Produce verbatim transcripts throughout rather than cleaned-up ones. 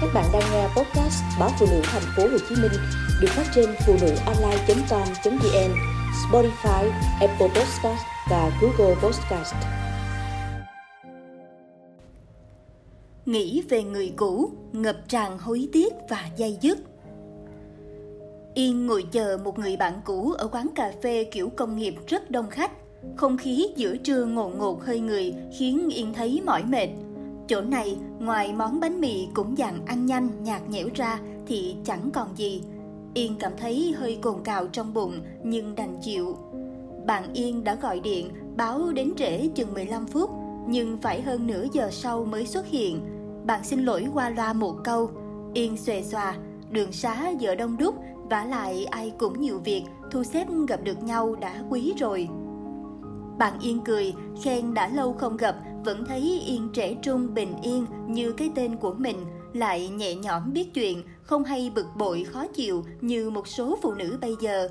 Các bạn đang nghe podcast báo Phụ Nữ Thành phố Hồ Chí Minh được phát trên phụ nữ online chấm com chấm vn, Spotify, Apple Podcast và Google Podcast. Nghĩ về người cũ, ngập tràn hối tiếc và day dứt. Yên ngồi chờ một người bạn cũ ở quán cà phê kiểu công nghiệp rất đông khách. Không khí giữa trưa ngột ngột hơi người khiến Yên thấy mỏi mệt. Chỗ này, ngoài món bánh mì cũng dạng ăn nhanh, nhạt nhẽo ra thì chẳng còn gì. Yên cảm thấy hơi cồn cào trong bụng nhưng đành chịu. Bạn Yên đã gọi điện, báo đến trễ chừng mười lăm phút, nhưng phải hơn nửa giờ sau mới xuất hiện. Bạn xin lỗi qua loa một câu. Yên xuề xòa, đường xá giờ đông đúc, vả lại ai cũng nhiều việc, thu xếp gặp được nhau đã quý rồi. Bạn Yên cười, khen đã lâu không gặp, vẫn thấy Yên trẻ trung bình yên như cái tên của mình, lại nhẹ nhõm biết chuyện, không hay bực bội khó chịu như một số phụ nữ bây giờ.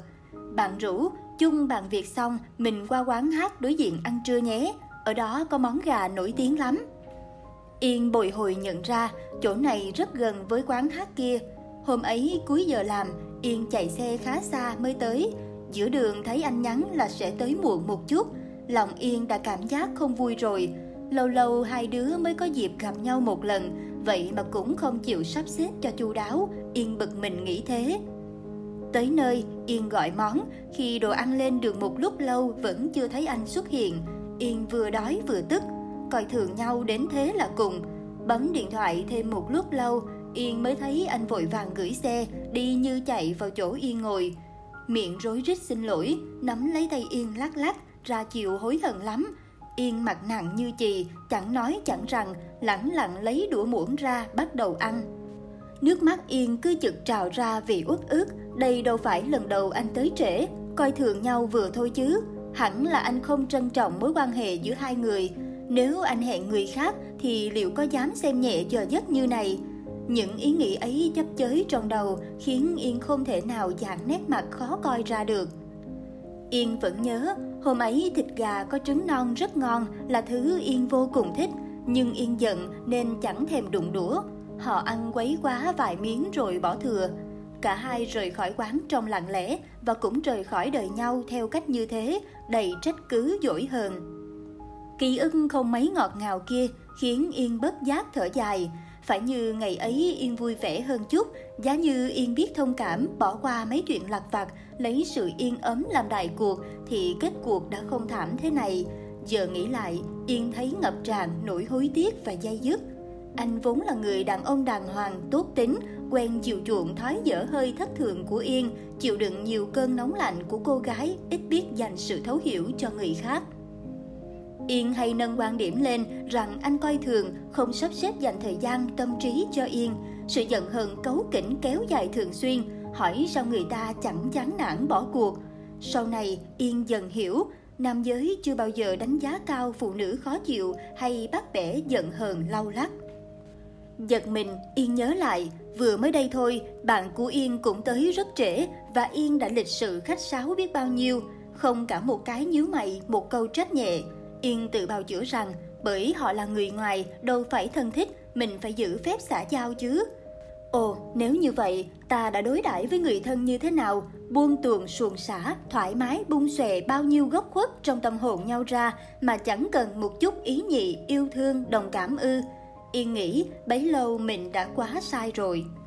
Bạn rủ, chung bàn việc xong, mình qua quán hát đối diện ăn trưa nhé, ở đó có món gà nổi tiếng lắm. Yên bồi hồi nhận ra, chỗ này rất gần với quán hát kia. Hôm ấy cuối giờ làm, Yên chạy xe khá xa mới tới, giữa đường thấy anh nhắn là sẽ tới muộn một chút. Lòng Yên đã cảm giác không vui rồi. Lâu lâu hai đứa mới có dịp gặp nhau một lần, vậy mà cũng không chịu sắp xếp cho chu đáo. Yên bực mình nghĩ thế. Tới nơi, Yên gọi món. Khi đồ ăn lên được một lúc lâu vẫn chưa thấy anh xuất hiện. Yên vừa đói vừa tức, coi thường nhau đến thế là cùng. Bấm điện thoại thêm một lúc lâu, Yên mới thấy anh vội vàng gửi xe, đi như chạy vào chỗ Yên ngồi. Miệng rối rít xin lỗi, nắm lấy tay Yên lắc lắc, ra chiều hối hận lắm. Yên mặt nặng như chì, chẳng nói chẳng rằng, lẳng lặng lấy đũa muỗng ra bắt đầu ăn. Nước mắt Yên cứ chực trào ra vì uất ức. Đây đâu phải lần đầu anh tới trễ, coi thường nhau vừa thôi chứ. Hẳn là anh không trân trọng mối quan hệ giữa hai người. Nếu anh hẹn người khác thì liệu có dám xem nhẹ giờ giấc như này. Những ý nghĩ ấy chớp chới trong đầu khiến Yên không thể nào dạn nét mặt khó coi ra được. Yên vẫn nhớ, hôm ấy thịt gà có trứng non rất ngon là thứ Yên vô cùng thích, nhưng Yên giận nên chẳng thèm đụng đũa. Họ ăn quấy quá vài miếng rồi bỏ thừa. Cả hai rời khỏi quán trong lặng lẽ và cũng rời khỏi đời nhau theo cách như thế, đầy trách cứ dỗi hờn. Ký ức không mấy ngọt ngào kia khiến Yên bất giác thở dài. Phải như ngày ấy Yên vui vẻ hơn chút, giá như Yên biết thông cảm, bỏ qua mấy chuyện lặt vặt, lấy sự yên ấm làm đại cuộc, thì kết cuộc đã không thảm thế này. Giờ nghĩ lại, Yên thấy ngập tràn nỗi hối tiếc và day dứt. Anh vốn là người đàn ông đàng hoàng, tốt tính, quen chịu chuộng thói dở hơi thất thường của Yên, chịu đựng nhiều cơn nóng lạnh của cô gái, ít biết dành sự thấu hiểu cho người khác. Yên hay nâng quan điểm lên rằng anh coi thường, không sắp xếp dành thời gian tâm trí cho Yên. Sự giận hờn cấu kỉnh kéo dài thường xuyên, hỏi sao người ta chẳng chán nản bỏ cuộc. Sau này, Yên dần hiểu, nam giới chưa bao giờ đánh giá cao phụ nữ khó chịu hay bắt bẻ giận hờn lau lắc. Giật mình, Yên nhớ lại, vừa mới đây thôi, bạn của Yên cũng tới rất trễ và Yên đã lịch sự khách sáo biết bao nhiêu, không cả một cái nhíu mày, một câu trách nhẹ. Yên tự bào chữa rằng bởi họ là người ngoài, đâu phải thân thích, mình phải giữ phép xã giao chứ. Ồ, nếu như vậy, ta đã đối đãi với người thân như thế nào? Buông tuồng xuồng xả, thoải mái bung xòe bao nhiêu góc khuất trong tâm hồn nhau ra mà chẳng cần một chút ý nhị, yêu thương, đồng cảm ư? Yên nghĩ bấy lâu mình đã quá sai rồi.